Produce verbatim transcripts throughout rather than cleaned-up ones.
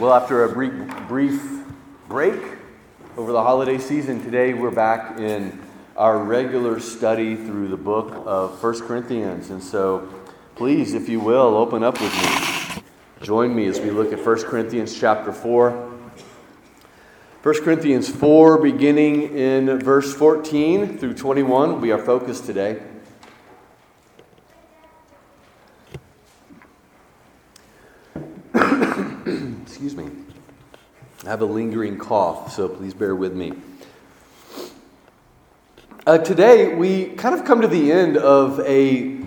Well, after a brief, brief break over the holiday season, today we're back in our regular study through the book of First Corinthians. And so please, if you will, open up with me. Join me as we look at First Corinthians chapter four. First Corinthians four, beginning in verse fourteen through twenty-one, will be our focus today. Excuse me. I have a lingering cough, so please bear with me. Uh, today, we kind of come to the end of a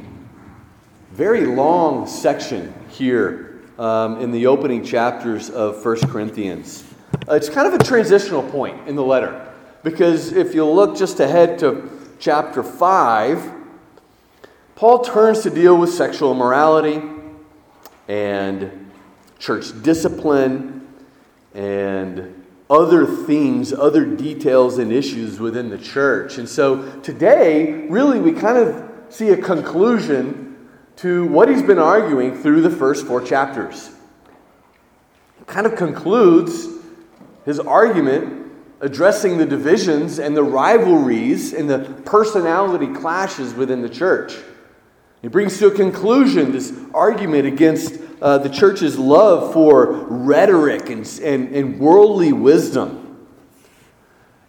very long section here um, in the opening chapters of First Corinthians. Uh, it's kind of a transitional point in the letter, because if you look just ahead to chapter five, Paul turns to deal with sexual immorality and church discipline, and other themes, other details and issues within the church. And so today, really, we kind of see a conclusion to what he's been arguing through the first four chapters. It kind of concludes his argument addressing the divisions and the rivalries and the personality clashes within the church. It brings to a conclusion this argument against Uh, the church's love for rhetoric and, and, and worldly wisdom.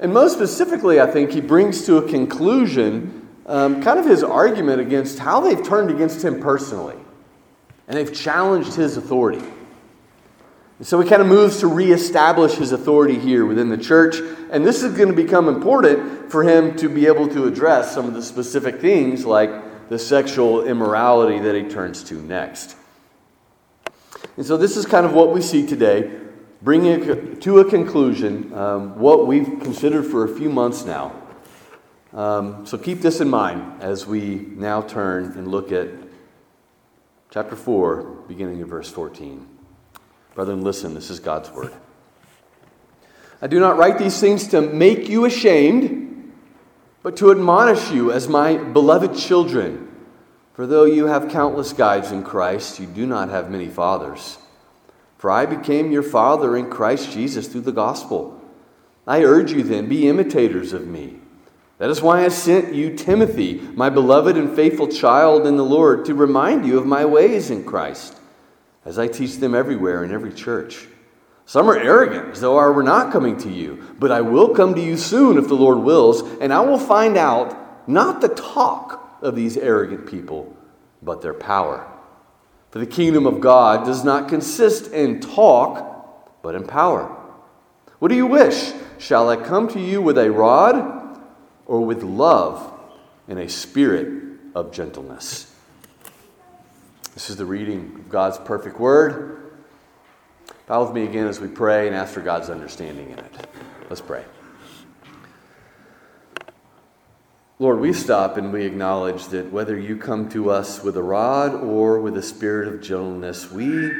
And most specifically, I think, he brings to a conclusion um, kind of his argument against how they've turned against him personally. And they've challenged his authority. And so he kind of moves to reestablish his authority here within the church. And this is going to become important for him to be able to address some of the specific things like the sexual immorality that he turns to next. And so this is kind of what we see today, bringing it to a conclusion, um, what we've considered for a few months now. Um, so keep this in mind as we now turn and look at chapter four, beginning in verse fourteen. Brethren, listen, this is God's word. I do not write these things to make you ashamed, but to admonish you as my beloved children. For though you have countless guides in Christ, you do not have many fathers. For I became your father in Christ Jesus through the gospel. I urge you then, be imitators of me. That is why I sent you Timothy, my beloved and faithful child in the Lord, to remind you of my ways in Christ, as I teach them everywhere in every church. Some are arrogant, as though I were not coming to you, but I will come to you soon if the Lord wills, and I will find out not the talk of these arrogant people, but their power. For the kingdom of God does not consist in talk, but in power. What do you wish? Shall I come to you with a rod, or with love and a spirit of gentleness? This is the reading of God's perfect word. Bow with me again as we pray and ask for God's understanding in it. Let's pray. Lord, we stop and we acknowledge that whether you come to us with a rod or with a spirit of gentleness, we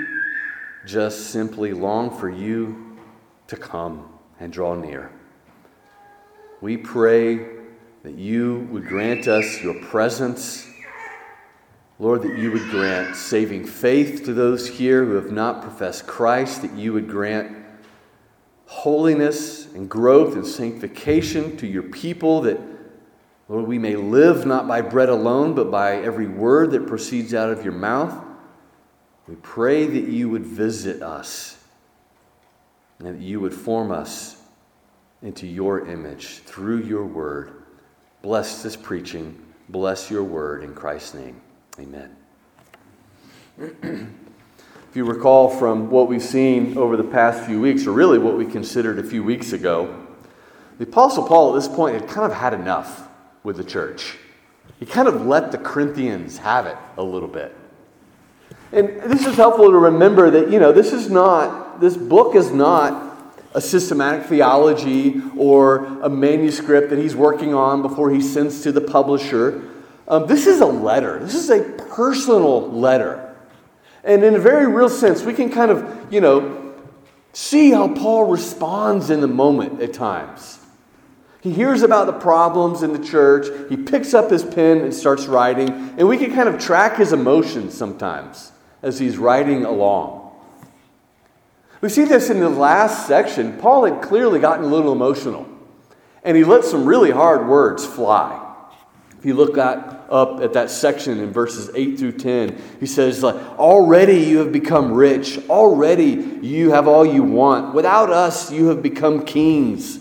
just simply long for you to come and draw near. We pray that you would grant us your presence. Lord, that you would grant saving faith to those here who have not professed Christ, that you would grant holiness and growth and sanctification to your people, that Lord, we may live not by bread alone, but by every word that proceeds out of your mouth. We pray that you would visit us and that you would form us into your image through your word. Bless this preaching. Bless your word in Christ's name. Amen. If you recall from what we've seen over the past few weeks, or really what we considered a few weeks ago, the Apostle Paul at this point had kind of had enough with the church. He kind of let the Corinthians have it a little bit. And this is helpful to remember that, you know, this is not, this book is not a systematic theology or a manuscript that he's working on before he sends to the publisher. Um, this is a letter. This is a personal letter. And in a very real sense, we can kind of, you know, see how Paul responds in the moment at times. He hears about the problems in the church. He picks up his pen and starts writing. And we can kind of track his emotions sometimes as he's writing along. We see this in the last section. Paul had clearly gotten a little emotional, and he let some really hard words fly. If you look at, up at that section in verses eight through ten, he says, like, already you have become rich. Already you have all you want. Without us, you have become kings.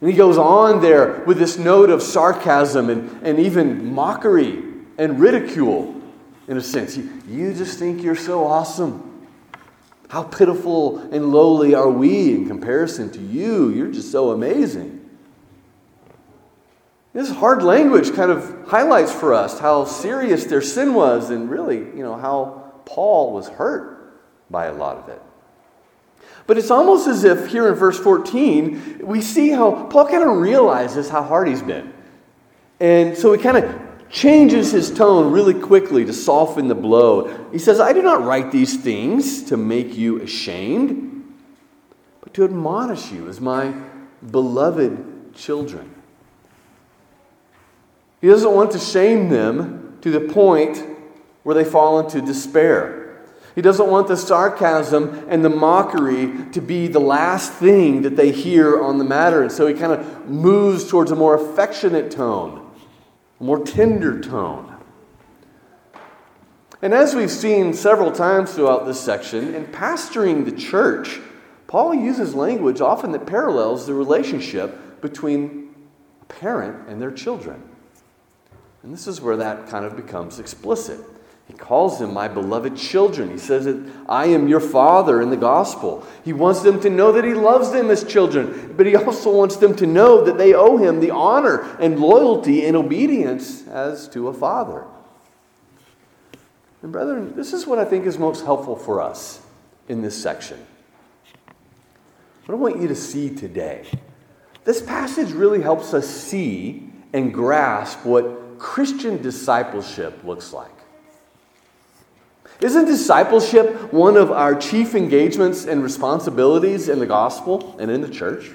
And he goes on there with this note of sarcasm and, and even mockery and ridicule, in a sense. You, you just think you're so awesome. How pitiful and lowly are we in comparison to you? You're just so amazing. This hard language kind of highlights for us how serious their sin was, and really, you know, how Paul was hurt by a lot of it. But it's almost as if here in verse fourteen, we see how Paul kind of realizes how hard he's been. And so he kind of changes his tone really quickly to soften the blow. He says, I do not write these things to make you ashamed, but to admonish you as my beloved children. He doesn't want to shame them to the point where they fall into despair. He doesn't want the sarcasm and the mockery to be the last thing that they hear on the matter. And so he kind of moves towards a more affectionate tone, a more tender tone. And as we've seen several times throughout this section, in pastoring the church, Paul uses language often that parallels the relationship between a parent and their children. And this is where that kind of becomes explicit. He calls them my beloved children. He says that I am your father in the gospel. He wants them to know that he loves them as children, but he also wants them to know that they owe him the honor and loyalty and obedience as to a father. And brethren, this is what I think is most helpful for us in this section. What I want you to see today, this passage really helps us see and grasp what Christian discipleship looks like. Isn't discipleship one of our chief engagements and responsibilities in the gospel and in the church?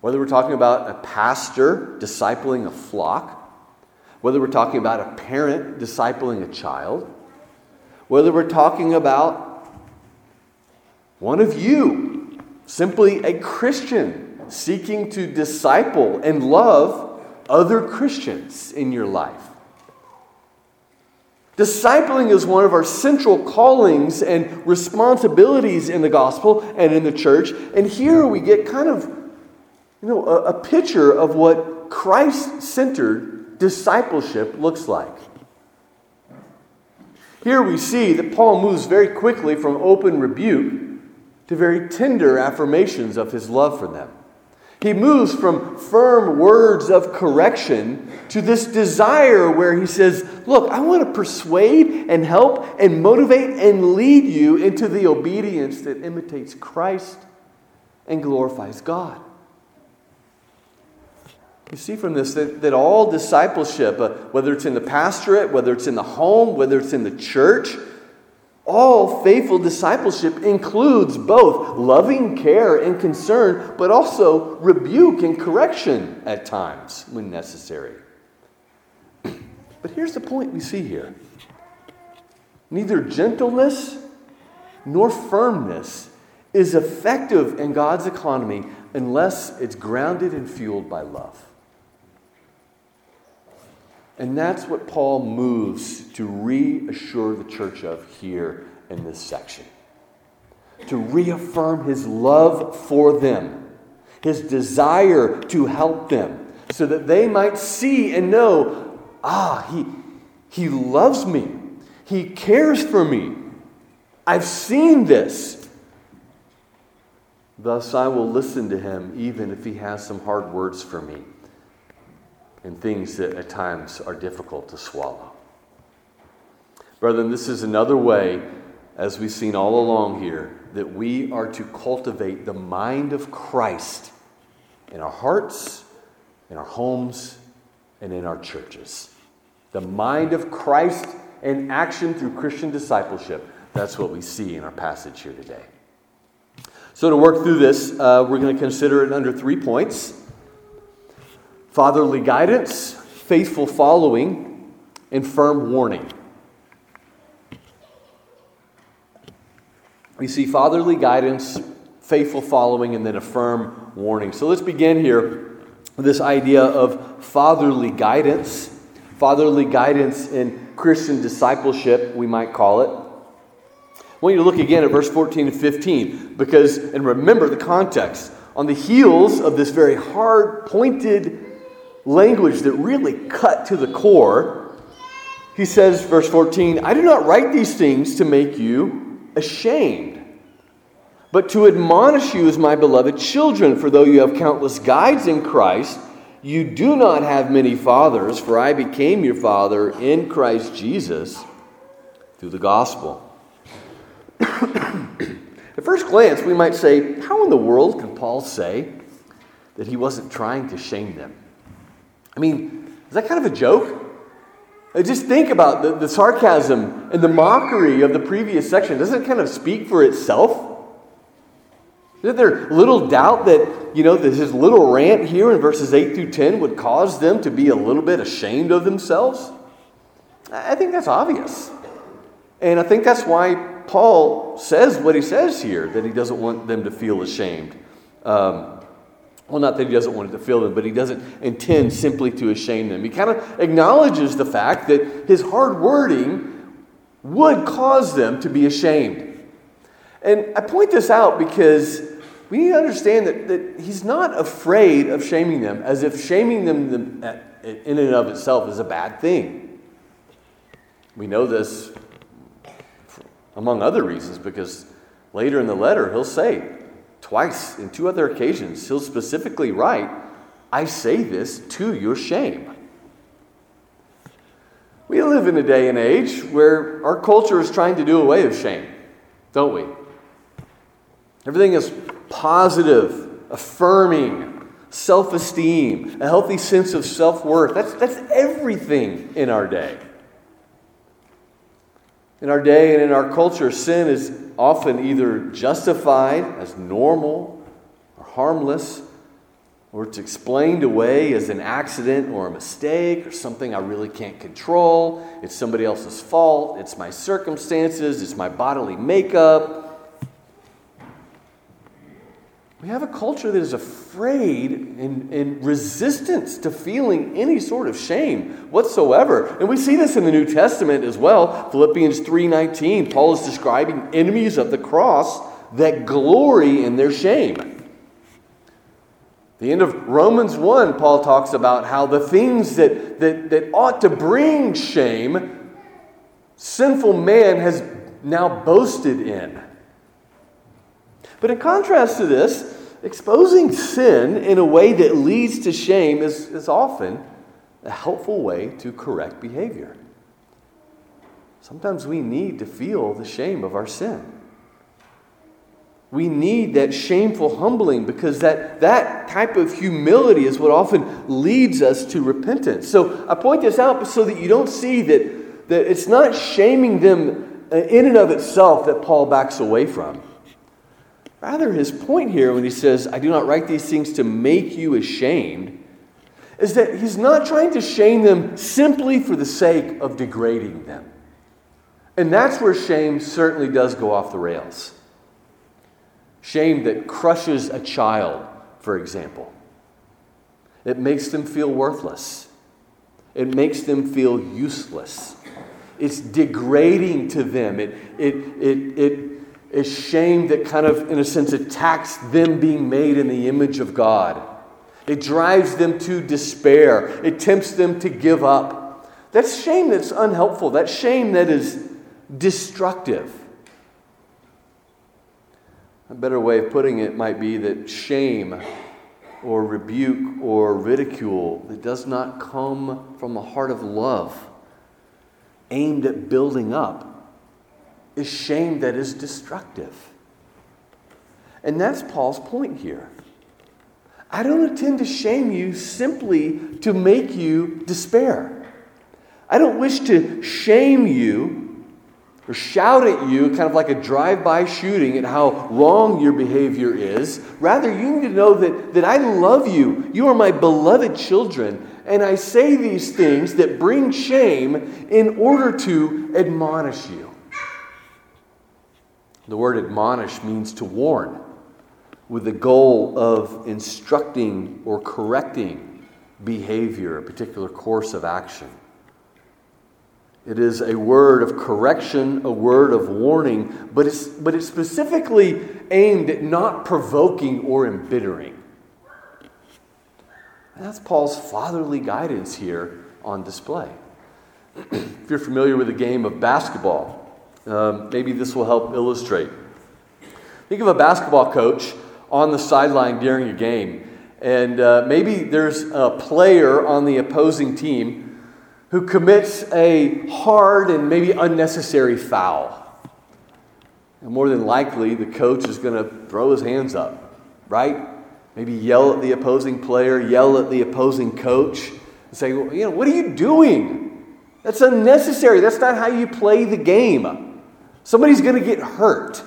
Whether we're talking about a pastor discipling a flock, whether we're talking about a parent discipling a child, whether we're talking about one of you, simply a Christian seeking to disciple and love other Christians in your life. Discipling is one of our central callings and responsibilities in the gospel and in the church. And here we get kind of, you know, a, a picture of what Christ-centered discipleship looks like. Here we see that Paul moves very quickly from open rebuke to very tender affirmations of his love for them. He moves from firm words of correction to this desire where he says, look, I want to persuade and help and motivate and lead you into the obedience that imitates Christ and glorifies God. You see from this that, that all discipleship, uh, whether it's in the pastorate, whether it's in the home, whether it's in the church, all faithful discipleship includes both loving care and concern, but also rebuke and correction at times when necessary. But here's the point we see here. Neither gentleness nor firmness is effective in God's economy unless it's grounded and fueled by love. And that's what Paul moves to reassure the church of here in this section. To reaffirm his love for them, his desire to help them, so that they might see and know, ah, he, he loves me. He cares for me. I've seen this. Thus I will listen to him even if he has some hard words for me. And things that at times are difficult to swallow. Brethren, this is another way, as we've seen all along here, that we are to cultivate the mind of Christ in our hearts, in our homes, and in our churches. The mind of Christ in action through Christian discipleship. That's what we see in our passage here today. So to work through this, uh, we're going to consider it under three points. Fatherly guidance, faithful following, and firm warning. we see fatherly guidance, faithful following, and then a firm warning. So let's begin here with this idea of fatherly guidance. Fatherly guidance in Christian discipleship, we might call it. I want you to look again at verse fourteen and fifteen, because, and remember the context, on the heels of this very hard, pointed language that really cut to the core, he says, verse fourteen, I do not write these things to make you ashamed, but to admonish you as my beloved children, for though you have countless guides in Christ, you do not have many fathers, for I became your father in Christ Jesus through the gospel. At first glance, we might say, how in the world can Paul say that he wasn't trying to shame them? I mean, is that kind of a joke? I just think about the, the sarcasm and the mockery of the previous section. Doesn't it kind of speak for itself? Is there little doubt that, you know, that his little rant here in verses eight through ten would cause them to be a little bit ashamed of themselves? I think that's obvious. And I think that's why Paul says what he says here, that he doesn't want them to feel ashamed. Um, well, not that he doesn't want it to feel them, but he doesn't intend simply to shame them. He kind of acknowledges the fact that his hard wording would cause them to be ashamed. And I point this out because we need to understand that, that he's not afraid of shaming them, as if shaming them in and of itself is a bad thing. We know this, among other reasons, because later in the letter, he'll say twice, in two other occasions, he'll specifically write, I say this to your shame. We live in a day and age where our culture is trying to do away with shame, don't we? Everything is positive, affirming, self-esteem, a healthy sense of self-worth. That's, that's everything in our day. In our day and in our culture, sin is often either justified as normal or harmless, or it's explained away as an accident or a mistake or something I really can't control. It's somebody else's fault. It's my circumstances. It's my bodily makeup. We have a culture that is afraid and, and resistance to feeling any sort of shame whatsoever. And we see this in the New Testament as well. Philippians three nineteen, Paul is describing enemies of the cross that glory in their shame. The end of Romans one, Paul talks about how the things that, that, that ought to bring shame, sinful man has now boasted in. But in contrast to this, exposing sin in a way that leads to shame is, is often a helpful way to correct behavior. Sometimes we need to feel the shame of our sin. We need that shameful humbling, because that, that type of humility is what often leads us to repentance. So I point this out so that you don't see that, that it's not shaming them in and of itself that Paul backs away from. Rather, his point here when he says, I do not write these things to make you ashamed, is that he's not trying to shame them simply for the sake of degrading them. And that's where shame certainly does go off the rails. Shame that crushes a child, for example. It makes them feel worthless. It makes them feel useless. It's degrading to them. It, it, it, it, Is shame that kind of, in a sense, attacks them being made in the image of God. It drives them to despair. It tempts them to give up. That's shame that's unhelpful. That's shame that is destructive. A better way of putting it might be that shame or rebuke or ridicule that does not come from a heart of love aimed at building up is shame that is destructive. And that's Paul's point here. I don't intend to shame you simply to make you despair. I don't wish to shame you or shout at you kind of like a drive-by shooting at how wrong your behavior is. Rather, you need to know that, that I love you. You are my beloved children, and I say these things that bring shame in order to admonish you. The word admonish means to warn, with the goal of instructing or correcting behavior, a particular course of action. It is a word of correction, a word of warning, but it's, but it's specifically aimed at not provoking or embittering. And that's Paul's fatherly guidance here on display. If you're familiar with the game of basketball, um, maybe this will help illustrate. Think of a basketball coach on the sideline during a game, and uh, maybe there's a player on the opposing team who commits a hard and maybe unnecessary foul. And more than likely, the coach is going to throw his hands up, right? Maybe yell at the opposing player, yell at the opposing coach, and say, well, you know, what are you doing? That's unnecessary. That's not how you play the game. Somebody's going to get hurt.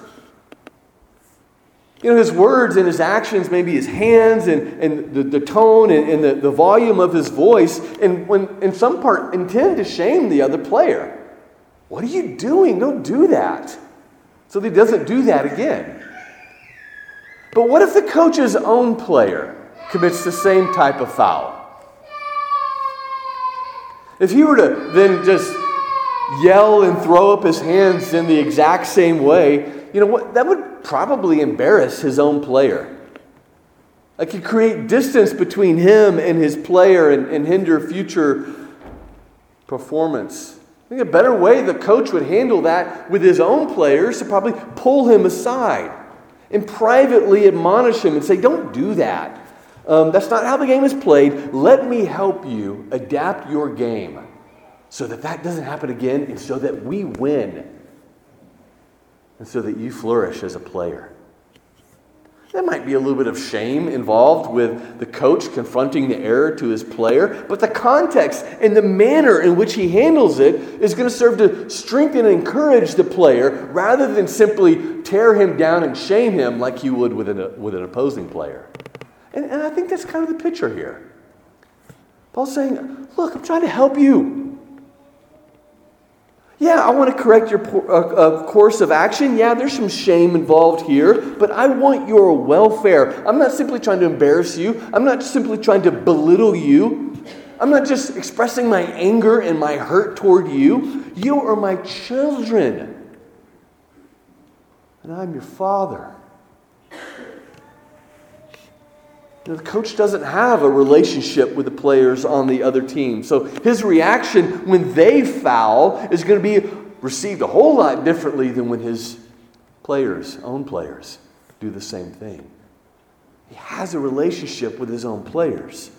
You know, his words and his actions, maybe his hands and, and the, the tone and, and the, the volume of his voice, and when in some part intend to shame the other player. What are you doing? Don't do that. So that he doesn't do that again. But what if the coach's own player commits the same type of foul? If he were to then just yell and throw up his hands in the exact same way, you know what? That would probably embarrass his own player. That could create distance between him and his player and, and hinder future performance. I think a better way the coach would handle that with his own players to probably pull him aside and privately admonish him and say, don't do that. Um, that's not how the game is played. Let me help you adapt your game so that that doesn't happen again and so that we win. And so that you flourish as a player. There might be a little bit of shame involved with the coach confronting the error to his player, but the context and the manner in which he handles it is going to serve to strengthen and encourage the player rather than simply tear him down and shame him like you would with an, with an opposing player. And, and I think that's kind of the picture here. Paul's saying, look, I'm trying to help you. Yeah, I want to correct your uh, course of action. Yeah, there's some shame involved here, but I want your welfare. I'm not simply trying to embarrass you. I'm not simply trying to belittle you. I'm not just expressing my anger and my hurt toward you. You are my children, and I'm your father. The coach doesn't have a relationship with the players on the other team. So his reaction when they foul is going to be received a whole lot differently than when his players, own players, do the same thing. He has a relationship with his own players.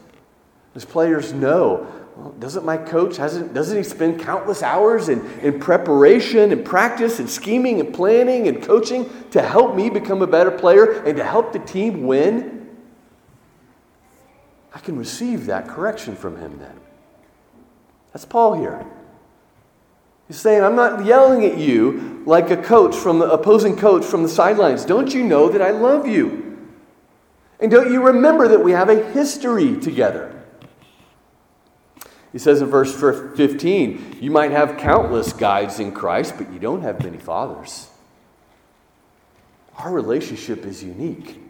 His players know, well, doesn't my coach, hasn't, doesn't he spend countless hours in, in preparation and practice and scheming and planning and coaching to help me become a better player and to help the team win? I can receive that correction from him then. That's Paul here. He's saying, I'm not yelling at you like a coach from the opposing coach from the sidelines. Don't you know that I love you? And don't you remember that we have a history together? He says in verse fifteen, you might have countless guides in Christ, but you don't have many fathers. Our relationship is unique.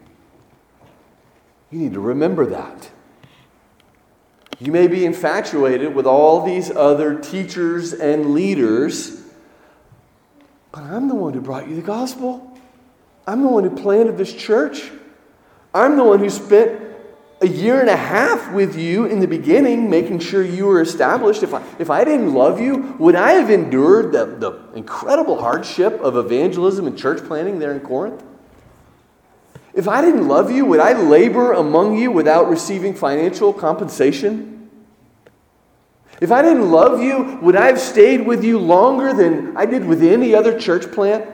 You need to remember that. You may be infatuated with all these other teachers and leaders, but I'm the one who brought you the gospel. I'm the one who planted this church. I'm the one who spent a year and a half with you in the beginning, making sure you were established. If I, if I didn't love you, would I have endured the, the incredible hardship of evangelism and church planting there in Corinth? If I didn't love you, would I labor among you without receiving financial compensation? If I didn't love you, would I have stayed with you longer than I did with any other church plant?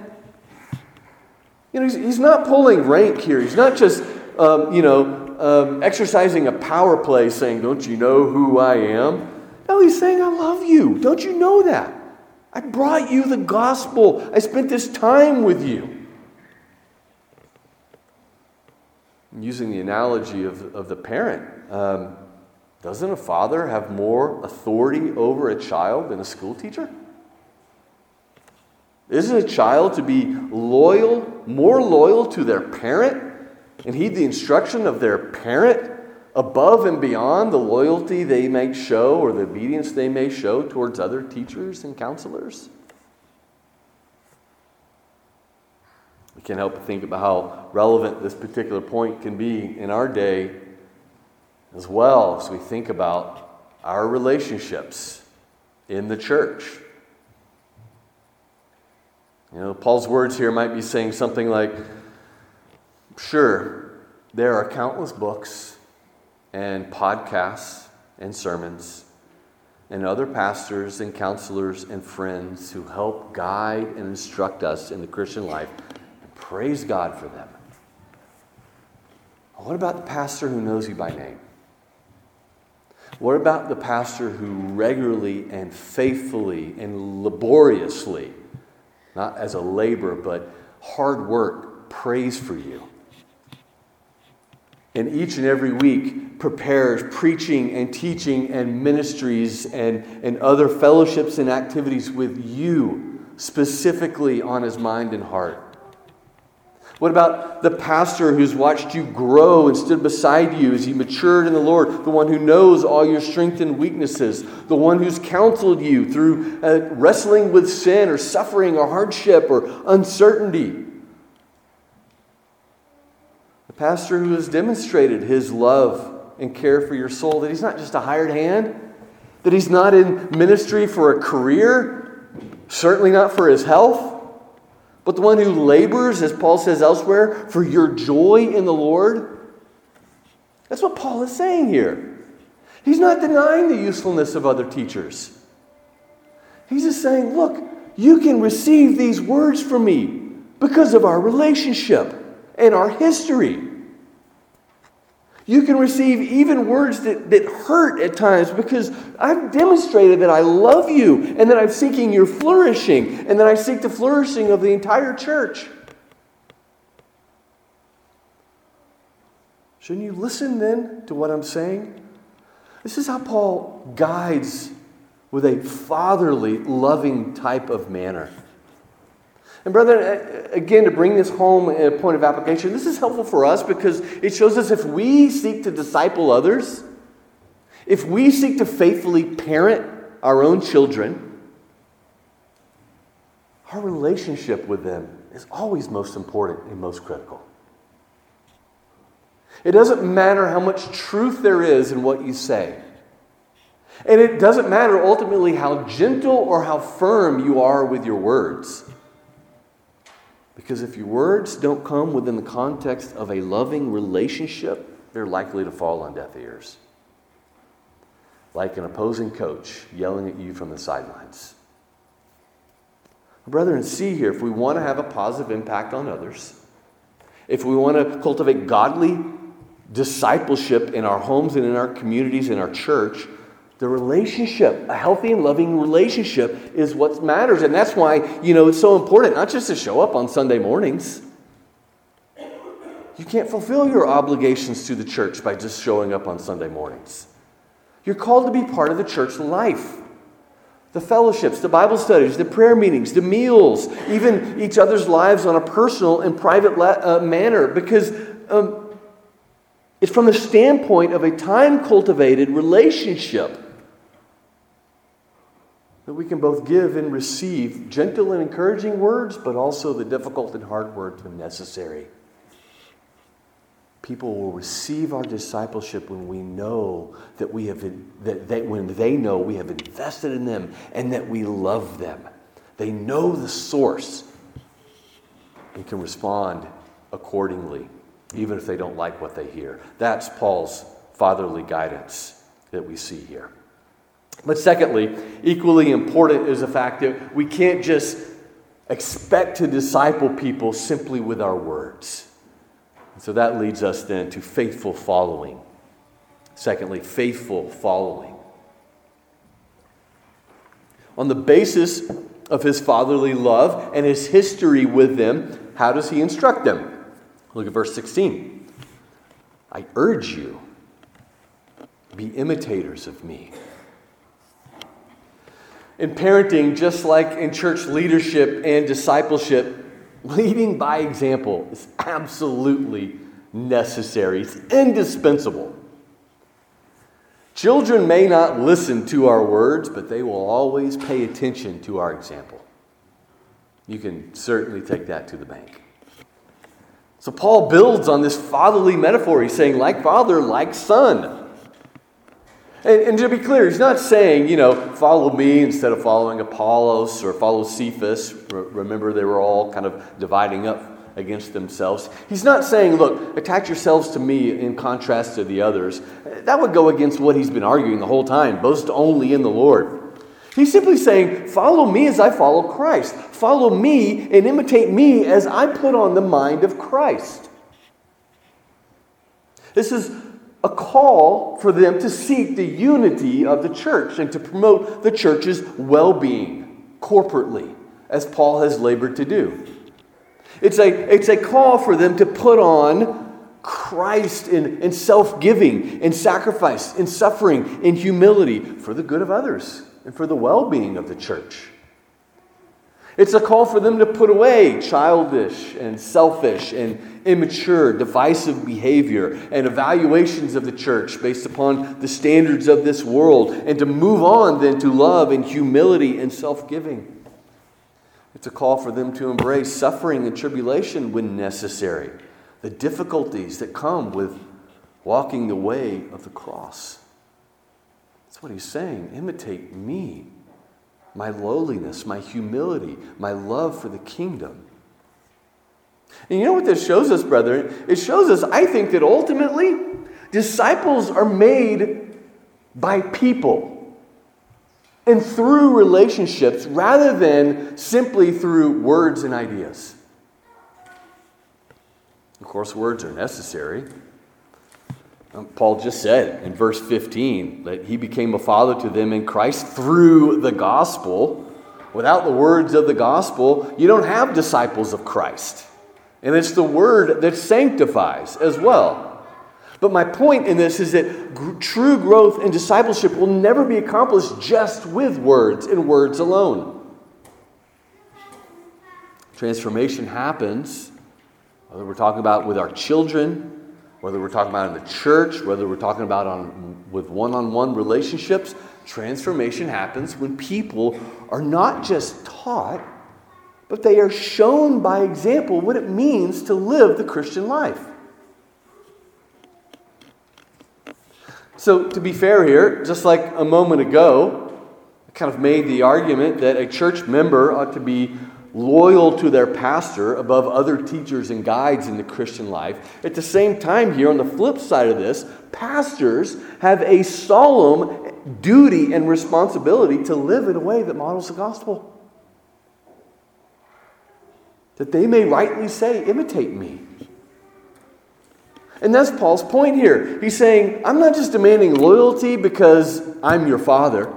You know, he's, he's not pulling rank here. He's not just, um, you know, um, exercising a power play saying, don't you know who I am? No, he's saying, I love you. Don't you know that? I brought you the gospel. I spent this time with you. Using the analogy of, of the parent, um, doesn't a father have more authority over a child than a school teacher? Isn't a child to be loyal, more loyal to their parent and heed the instruction of their parent above and beyond the loyalty they may show or the obedience they may show towards other teachers and counselors? I can't help but think about how relevant this particular point can be in our day as well as we think about our relationships in the church. You know, Paul's words here might be saying something like, sure, there are countless books and podcasts and sermons and other pastors and counselors and friends who help guide and instruct us in the Christian life. Praise God for them. What about the pastor who knows you by name? What about the pastor who regularly and faithfully and laboriously, not as a labor, but hard work, prays for you? And each and every week prepares preaching and teaching and ministries and, and other fellowships and activities with you specifically on his mind and heart. What about the pastor who's watched you grow and stood beside you as you matured in the Lord? The one who knows all your strengths and weaknesses. The one who's counseled you through uh, wrestling with sin or suffering or hardship or uncertainty. The pastor who has demonstrated his love and care for your soul. That he's not just a hired hand. That he's not in ministry for a career. Certainly not for his health. But the one who labors, as Paul says elsewhere, for your joy in the Lord. That's what Paul is saying here. He's not denying the usefulness of other teachers. He's just saying, look, you can receive these words from me because of our relationship and our history. You can receive even words that, that hurt at times because I've demonstrated that I love you and that I'm seeking your flourishing and that I seek the flourishing of the entire church. Shouldn't you listen then to what I'm saying? This is how Paul guides with a fatherly, loving type of manner. And brethren, again, to bring this home in a point of application, this is helpful for us because it shows us if we seek to disciple others, if we seek to faithfully parent our own children, our relationship with them is always most important and most critical. It doesn't matter how much truth there is in what you say. And it doesn't matter ultimately how gentle or how firm you are with your words. Because if your words don't come within the context of a loving relationship, they're likely to fall on deaf ears. Like an opposing coach yelling at you from the sidelines. Brethren, see here, if we want to have a positive impact on others, if we want to cultivate godly discipleship in our homes and in our communities, in our church, the relationship, a healthy and loving relationship is what matters. And that's why, you know, it's so important not just to show up on Sunday mornings. You can't fulfill your obligations to the church by just showing up on Sunday mornings. You're called to be part of the church life. The fellowships, the Bible studies, the prayer meetings, the meals, even each other's lives on a personal and private la- uh, manner. Because um, it's from the standpoint of a time-cultivated relationship that we can both give and receive gentle and encouraging words, but also the difficult and hard words when necessary. People will receive our discipleship when we know that we have that they, when they know we have invested in them and that we love them. They know the source and can respond accordingly, even if they don't like what they hear. That's Paul's fatherly guidance that we see here. But secondly, equally important is the fact that we can't just expect to disciple people simply with our words. And so that leads us then to faithful following. Secondly, faithful following. On the basis of his fatherly love and his history with them, how does he instruct them? Look at verse sixteen. I urge you, be imitators of me. In parenting, just like in church leadership and discipleship, leading by example is absolutely necessary. It's indispensable. Children may not listen to our words, but they will always pay attention to our example. You can certainly take that to the bank. So Paul builds on this fatherly metaphor. He's saying, like father, like son. And, and to be clear, he's not saying, you know, follow me instead of following Apollos or follow Cephas. Remember, they were all kind of dividing up against themselves. He's not saying, look, attach yourselves to me in contrast to the others. That would go against what he's been arguing the whole time. Boast only in the Lord. He's simply saying, follow me as I follow Christ. Follow me and imitate me as I put on the mind of Christ. This is a call for them to seek the unity of the church and to promote the church's well-being corporately, as Paul has labored to do. It's a, it's a call for them to put on Christ in, in self-giving, in sacrifice, in suffering, in humility for the good of others and for the well-being of the church. It's a call for them to put away childish and selfish and immature, divisive behavior and evaluations of the church based upon the standards of this world, and to move on then to love and humility and self-giving. It's a call for them to embrace suffering and tribulation when necessary, the difficulties that come with walking the way of the cross. That's what he's saying. Imitate me, my lowliness, my humility, my love for the kingdom. And you know what this shows us, brethren? It shows us, I think, that ultimately disciples are made by people and through relationships rather than simply through words and ideas. Of course, words are necessary. Um, Paul just said in verse fifteen that he became a father to them in Christ through the gospel. Without the words of the gospel, you don't have disciples of Christ. And it's the word that sanctifies as well. But my point in this is that gr- true growth in discipleship will never be accomplished just with words and words alone. Transformation happens, whether we're talking about with our children, whether we're talking about in the church, whether we're talking about on, with one-on-one relationships. Transformation happens when people are not just taught, but they are shown by example what it means to live the Christian life. So, to be fair here, just like a moment ago, I kind of made the argument that a church member ought to be loyal to their pastor above other teachers and guides in the Christian life. At the same time here, on the flip side of this, pastors have a solemn duty and responsibility to live in a way that models the gospel, that they may rightly say, imitate me. And that's Paul's point here. He's saying, I'm not just demanding loyalty because I'm your father.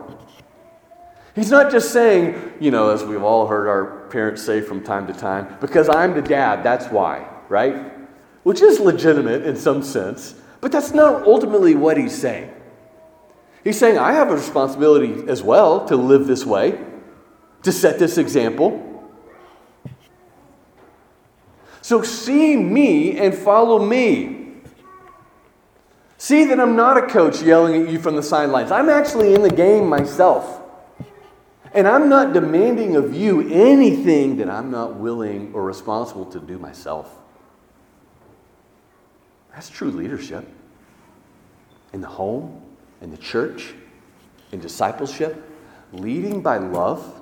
He's not just saying, you know, as we've all heard our parents say from time to time, because I'm the dad, that's why, right? Which is legitimate in some sense, but that's not ultimately what he's saying. He's saying, I have a responsibility as well to live this way, to set this example. So see me and follow me. See that I'm not a coach yelling at you from the sidelines. I'm actually in the game myself. And I'm not demanding of you anything that I'm not willing or responsible to do myself. That's true leadership. In the home, in the church, in discipleship, leading by love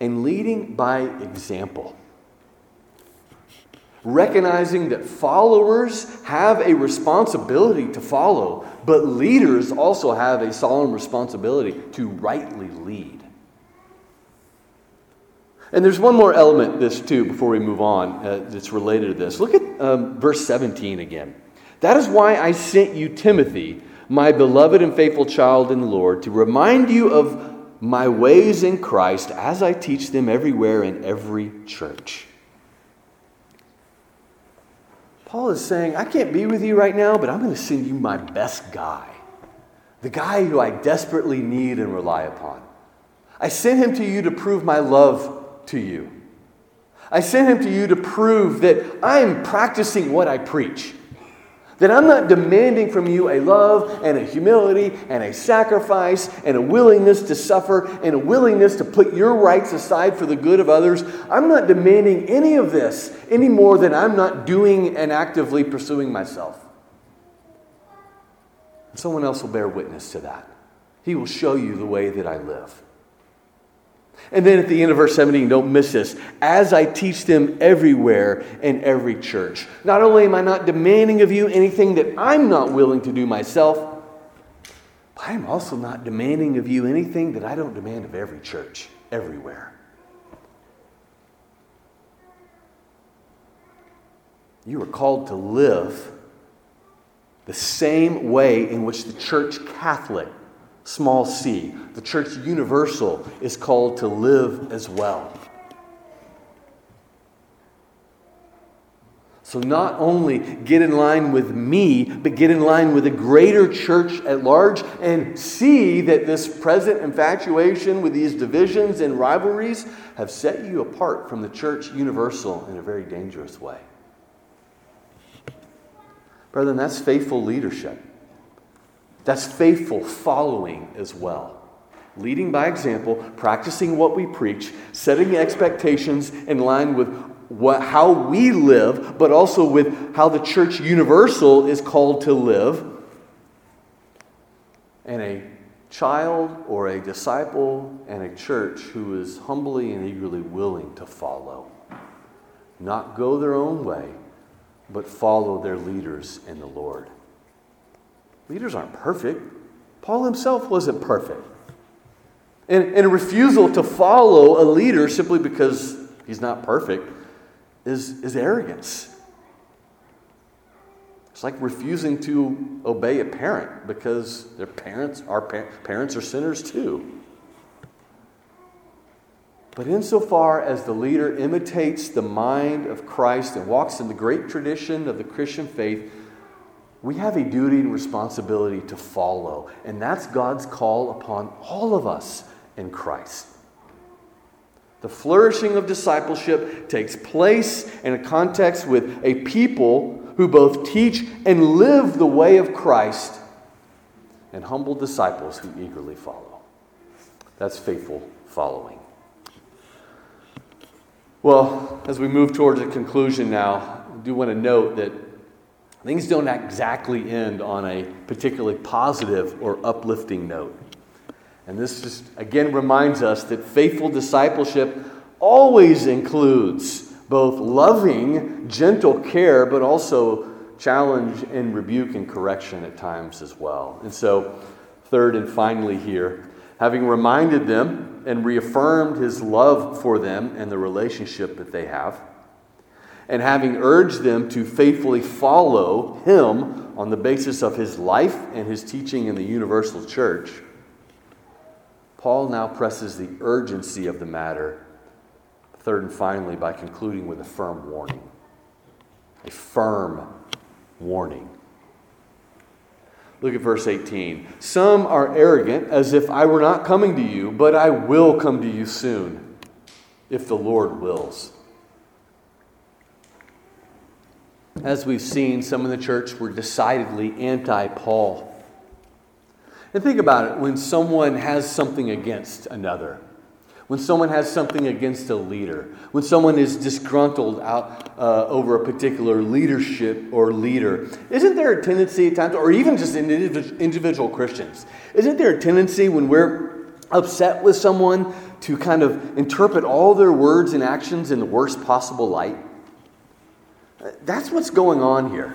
and leading by example. Recognizing that followers have a responsibility to follow, but leaders also have a solemn responsibility to rightly lead. And there's one more element to this too before we move on uh, that's related to this. Look at um, verse seventeen again. That is why I sent you Timothy, my beloved and faithful child in the Lord, to remind you of my ways in Christ as I teach them everywhere in every church. Paul is saying, I can't be with you right now, but I'm going to send you my best guy. The guy who I desperately need and rely upon. I sent him to you to prove my love to you. I sent him to you to prove that I'm practicing what I preach. That I'm not demanding from you a love and a humility and a sacrifice and a willingness to suffer and a willingness to put your rights aside for the good of others. I'm not demanding any of this any more than I'm not doing and actively pursuing myself. And someone else will bear witness to that. He will show you the way that I live. And then at the end of verse seventeen, don't miss this. As I teach them everywhere in every church. Not only am I not demanding of you anything that I'm not willing to do myself, but I'm also not demanding of you anything that I don't demand of every church, everywhere. You are called to live the same way in which the church Catholic, small c, the church universal, is called to live as well. So not only get in line with me, but get in line with a greater church at large and see that this present infatuation with these divisions and rivalries have set you apart from the church universal in a very dangerous way. Brethren, that's faithful leadership. That's faithful following as well. Leading by example, practicing what we preach, setting expectations in line with what, how we live, but also with how the church universal is called to live. And a child or a disciple and a church who is humbly and eagerly willing to follow. Not go their own way, but follow their leaders in the Lord. Leaders aren't perfect. Paul himself wasn't perfect. And, and a refusal to follow a leader simply because he's not perfect is, is arrogance. It's like refusing to obey a parent because their parents, our par- parents are sinners too. But insofar as the leader imitates the mind of Christ and walks in the great tradition of the Christian faith, we have a duty and responsibility to follow. And that's God's call upon all of us in Christ. The flourishing of discipleship takes place in a context with a people who both teach and live the way of Christ and humble disciples who eagerly follow. That's faithful following. Well, as we move towards a conclusion now, I do want to note that things don't exactly end on a particularly positive or uplifting note. And this just, again, reminds us that faithful discipleship always includes both loving, gentle care, but also challenge and rebuke and correction at times as well. And so, third and finally here, having reminded them and reaffirmed his love for them and the relationship that they have, and having urged them to faithfully follow him on the basis of his life and his teaching in the universal church, Paul now presses the urgency of the matter, third and finally, by concluding with a firm warning. A firm warning. Look at verse eighteen. Some are arrogant, as if I were not coming to you, but I will come to you soon, if the Lord wills. As we've seen, some in the church were decidedly anti-Paul. And think about it, when someone has something against another, when someone has something against a leader, when someone is disgruntled out uh, over a particular leadership or leader, isn't there a tendency at times, or even just in individual Christians, isn't there a tendency when we're upset with someone to kind of interpret all their words and actions in the worst possible light? That's what's going on here.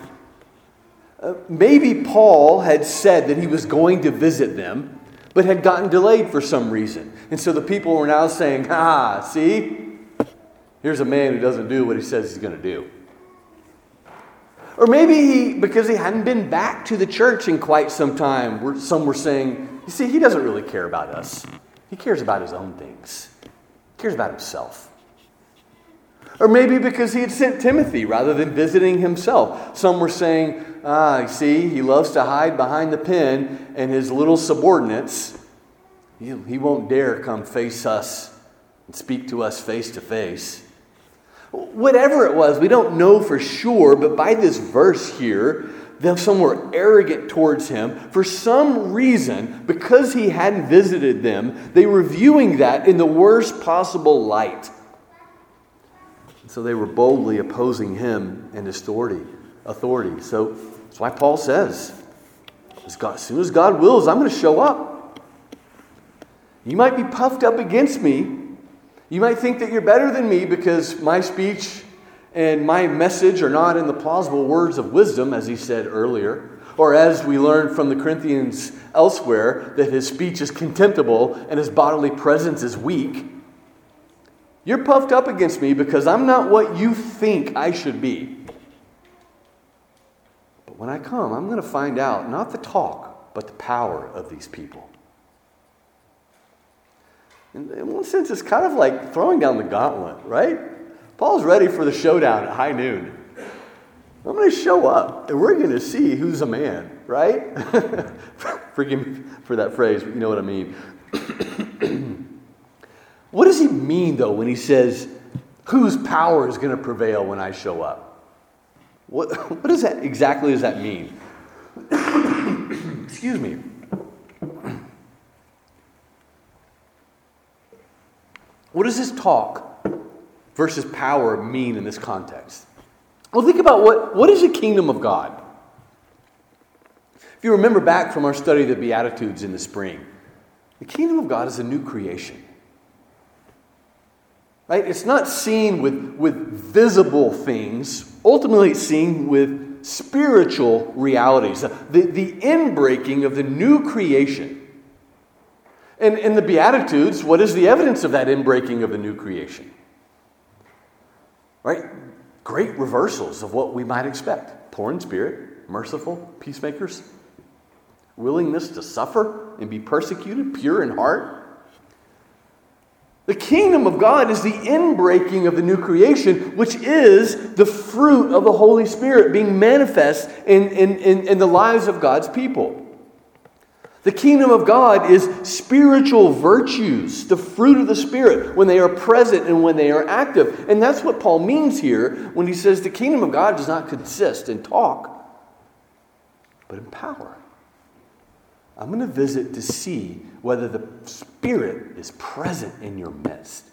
Uh, maybe Paul had said that he was going to visit them, but had gotten delayed for some reason. And so the people were now saying, ah, see? Here's a man who doesn't do what he says he's going to do. Or maybe he, because he hadn't been back to the church in quite some time, some were saying, you see, he doesn't really care about us. He cares about his own things. He cares about himself. Or maybe because he had sent Timothy rather than visiting himself. Some were saying, ah, see, he loves to hide behind the pen and his little subordinates. He, he won't dare come face us and speak to us face to face. Whatever it was, we don't know for sure, but by this verse here, some were arrogant towards him. For some reason, because he hadn't visited them, they were viewing that in the worst possible light. So they were boldly opposing him and his authority. authority. So that's why Paul says, as, God, as soon as God wills, I'm going to show up. You might be puffed up against me. You might think that you're better than me because my speech and my message are not in the plausible words of wisdom, as he said earlier, or as we learned from the Corinthians elsewhere, that his speech is contemptible and his bodily presence is weak. You're puffed up against me because I'm not what you think I should be. But when I come, I'm going to find out not the talk, but the power of these people. In one sense, it's kind of like throwing down the gauntlet, right? Paul's ready for the showdown at high noon. I'm going to show up, and we're going to see who's a man, right? Forgive me for that phrase, but you know what I mean. What does he mean, though, when he says, whose power is going to prevail when I show up? What, what does that exactly does that mean? Excuse me. What does this talk versus power mean in this context? Well, think about what, what is the kingdom of God? If you remember back from our study of the Beatitudes in the spring, the kingdom of God is a new creation. Right? It's not seen with, with visible things. Ultimately, it's seen with spiritual realities. The, the inbreaking of the new creation. And in the Beatitudes, what is the evidence of that inbreaking of the new creation? Right? Great reversals of what we might expect. Poor in spirit, merciful, peacemakers, willingness to suffer and be persecuted, pure in heart. The kingdom of God is the inbreaking of the new creation, which is the fruit of the Holy Spirit being manifest in, in, in, in the lives of God's people. The kingdom of God is spiritual virtues, the fruit of the Spirit, when they are present and when they are active. And that's what Paul means here when he says the kingdom of God does not consist in talk, but in power. I'm going to visit to see whether the Spirit is present in your midst.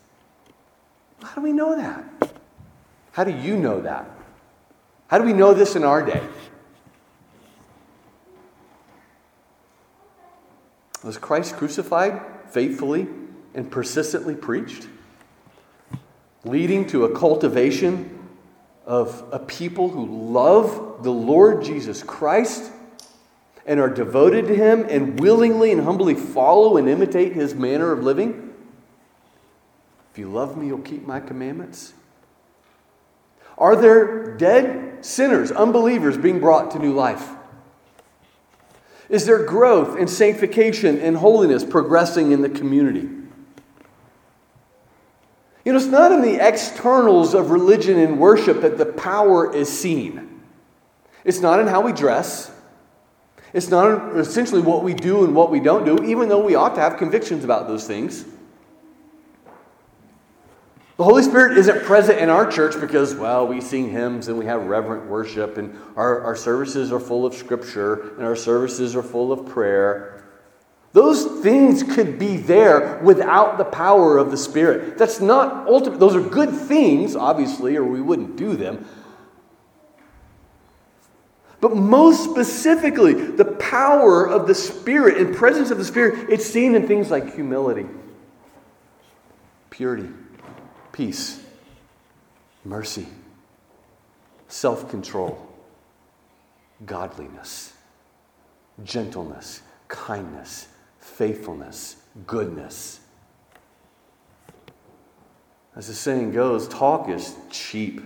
How do we know that? How do you know that? How do we know this in our day? Was Christ crucified, faithfully, and persistently preached, leading to a cultivation of a people who love the Lord Jesus Christ and are devoted to Him and willingly and humbly follow and imitate His manner of living? If you love me, you'll keep my commandments. Are there dead sinners, unbelievers, being brought to new life? Is there growth and sanctification and holiness progressing in the community? You know, it's not in the externals of religion and worship that the power is seen. It's not in how we dress. It's not essentially what we do and what we don't do, even though we ought to have convictions about those things. The Holy Spirit isn't present in our church because, well, we sing hymns and we have reverent worship and our, our services are full of Scripture and our services are full of prayer. Those things could be there without the power of the Spirit. That's not ultimate. Those are good things, obviously, or we wouldn't do them. But most specifically, the power of the Spirit and presence of the Spirit, it's seen in things like humility, purity, peace, mercy, self-control, godliness, gentleness, kindness, faithfulness, goodness. As the saying goes, talk is cheap.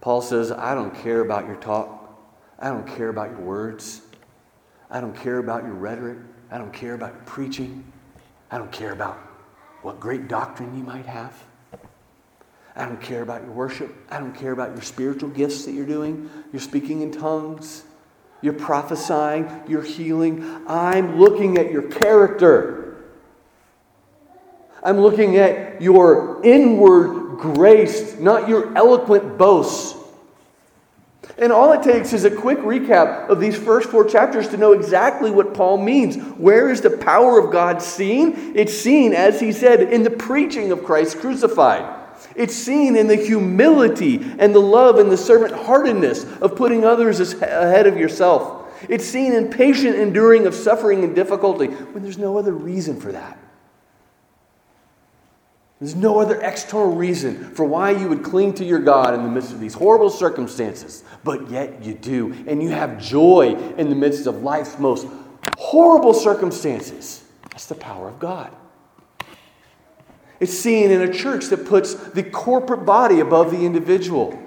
Paul says, I don't care about your talk. I don't care about your words. I don't care about your rhetoric. I don't care about your preaching. I don't care about what great doctrine you might have. I don't care about your worship. I don't care about your spiritual gifts that you're doing. You're speaking in tongues. You're prophesying. You're healing. I'm looking at your character. I'm looking at your inward grace, not your eloquent boasts. And all it takes is a quick recap of these first four chapters to know exactly what Paul means. Where is the power of God seen? It's seen, as he said, in the preaching of Christ crucified. It's seen in the humility and the love and the servant-heartedness of putting others ahead of yourself. It's seen in patient enduring of suffering and difficulty when there's no other reason for that. There's no other external reason for why you would cling to your God in the midst of these horrible circumstances, but yet you do, and you have joy in the midst of life's most horrible circumstances. That's the power of God. It's seen in a church that puts the corporate body above the individual.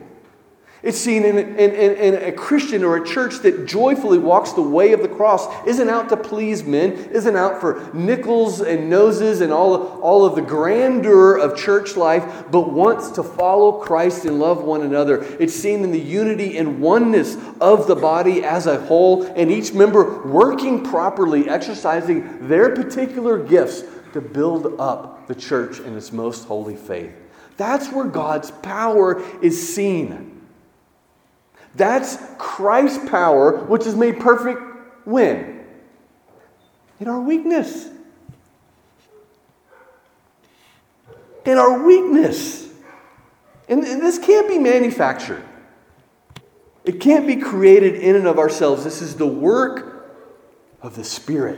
It's seen in, in, in, in a Christian or a church that joyfully walks the way of the cross, isn't out to please men, isn't out for nickels and noses and all, all of the grandeur of church life, but wants to follow Christ and love one another. It's seen in the unity and oneness of the body as a whole, and each member working properly, exercising their particular gifts to build up the church in its most holy faith. That's where God's power is seen. That's Christ's power, which is made perfect when? In our weakness. In our weakness. And, and this can't be manufactured. It can't be created in and of ourselves. This is the work of the Spirit.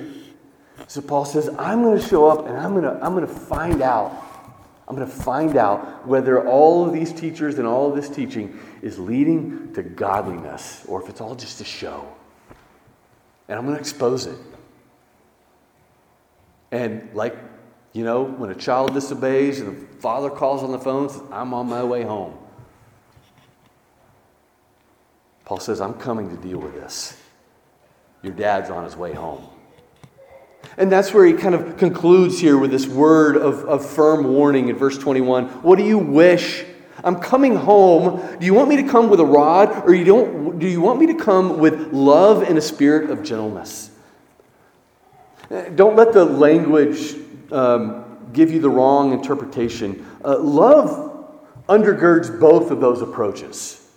So Paul says, I'm going to show up and I'm going to, I'm going to find out. I'm going to find out whether all of these teachers and all of this teaching is leading to godliness or if it's all just a show. And I'm going to expose it. And like, you know, when a child disobeys and the father calls on the phone and says, I'm on my way home. Paul says, I'm coming to deal with this. Your dad's on his way home. And that's where he kind of concludes here with this word of, of firm warning in verse twenty-one. What do you wish? I'm coming home. Do you want me to come with a rod, or you don't? Do you want me to come with love and a spirit of gentleness? Don't let the language um, give you the wrong interpretation. Uh, love undergirds both of those approaches.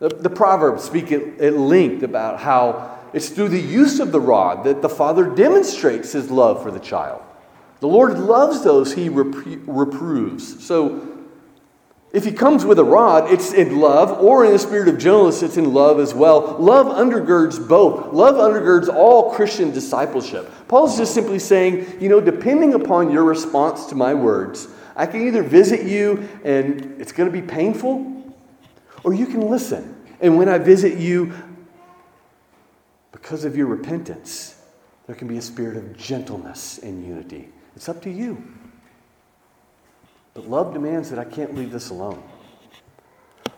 The, the Proverbs speak at, at length about how it's through the use of the rod that the father demonstrates his love for the child. The Lord loves those he repro- reproves. So if he comes with a rod, it's in love, or in the spirit of gentleness, it's in love as well. Love undergirds both. Love undergirds all Christian discipleship. Paul's just simply saying, you know, depending upon your response to my words, I can either visit you and it's going to be painful, or you can listen. And when I visit you, because of your repentance, there can be a spirit of gentleness and unity. It's up to you. But love demands that I can't leave this alone.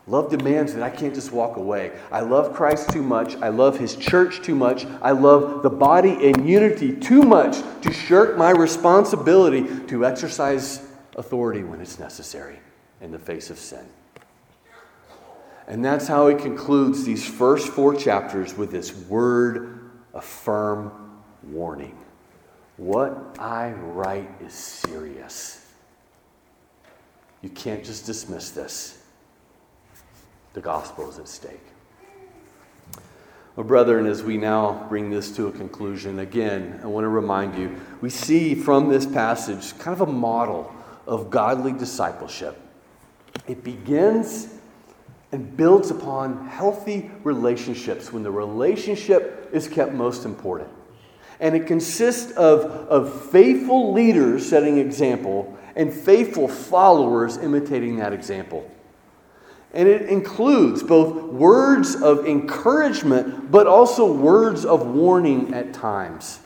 Love demands that I can't just walk away. I love Christ too much. I love his church too much. I love the body in unity too much to shirk my responsibility to exercise authority when it's necessary in the face of sin. And that's how he concludes these first four chapters with this word of firm warning. What I write is serious. You can't just dismiss this. The gospel is at stake. Well, brethren, as we now bring this to a conclusion, again, I want to remind you, we see from this passage kind of a model of godly discipleship. It begins and builds upon healthy relationships when the relationship is kept most important. And it consists of, of faithful leaders setting example and faithful followers imitating that example. And it includes both words of encouragement, but also words of warning at times.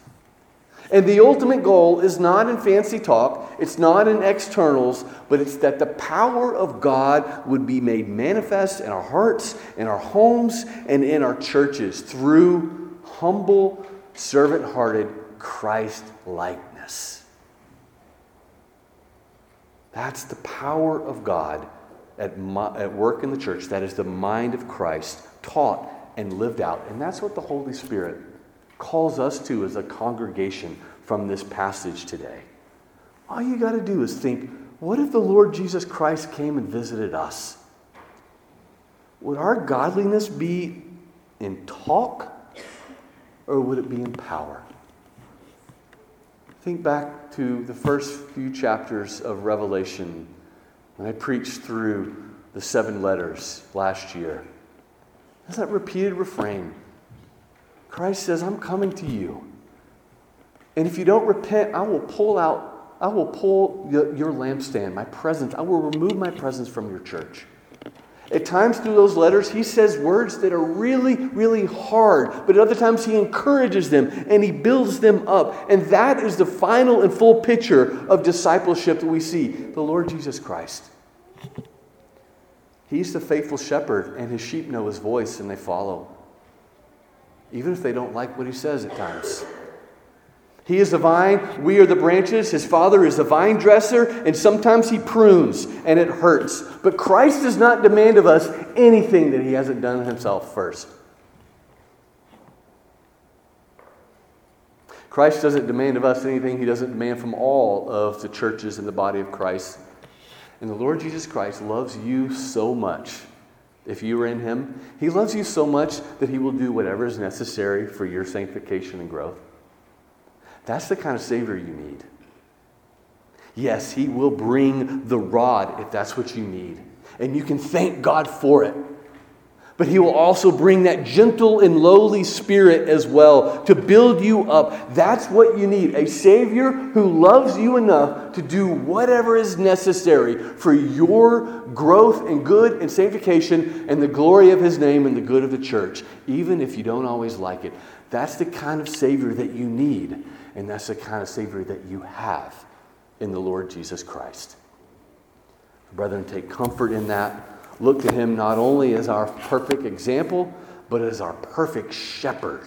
And the ultimate goal is not in fancy talk, it's not in externals, but it's that the power of God would be made manifest in our hearts, in our homes, and in our churches through humble, servant-hearted Christ-likeness. That's the power of God at, mo- at work in the church. That is the mind of Christ taught and lived out. And that's what the Holy Spirit calls us to as a congregation from this passage today. All you got to do is think, what if the Lord Jesus Christ came and visited us? Would our godliness be in talk, or would it be in power? Think back to the first few chapters of Revelation when I preached through the seven letters last year. That's that repeated refrain. Christ says, I'm coming to you. And if you don't repent, I will pull out, I will pull your lampstand, my presence. I will remove my presence from your church. At times through those letters, he says words that are really, really hard. But at other times, he encourages them and he builds them up. And that is the final and full picture of discipleship that we see. The Lord Jesus Christ. He's the faithful shepherd, and his sheep know his voice and they follow. Even if they don't like what he says at times. He is the vine, we are the branches. His Father is the vine dresser, and sometimes he prunes, and it hurts. But Christ does not demand of us anything that he hasn't done himself first. Christ doesn't demand of us anything he doesn't demand from all of the churches in the body of Christ. And the Lord Jesus Christ loves you so much. If you are in him, he loves you so much that he will do whatever is necessary for your sanctification and growth. That's the kind of Savior you need. Yes, he will bring the rod if that's what you need. And you can thank God for it. But he will also bring that gentle and lowly spirit as well to build you up. That's what you need. A Savior who loves you enough to do whatever is necessary for your growth and good and sanctification and the glory of his name and the good of the church. Even if you don't always like it. That's the kind of Savior that you need. And that's the kind of Savior that you have in the Lord Jesus Christ. Brethren, take comfort in that. Look to him not only as our perfect example, but as our perfect shepherd.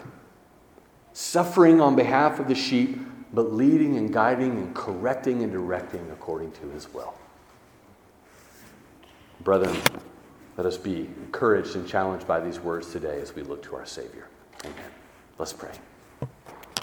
Suffering on behalf of the sheep, but leading and guiding and correcting and directing according to his will. Brethren, let us be encouraged and challenged by these words today as we look to our Savior. Amen. Let's pray.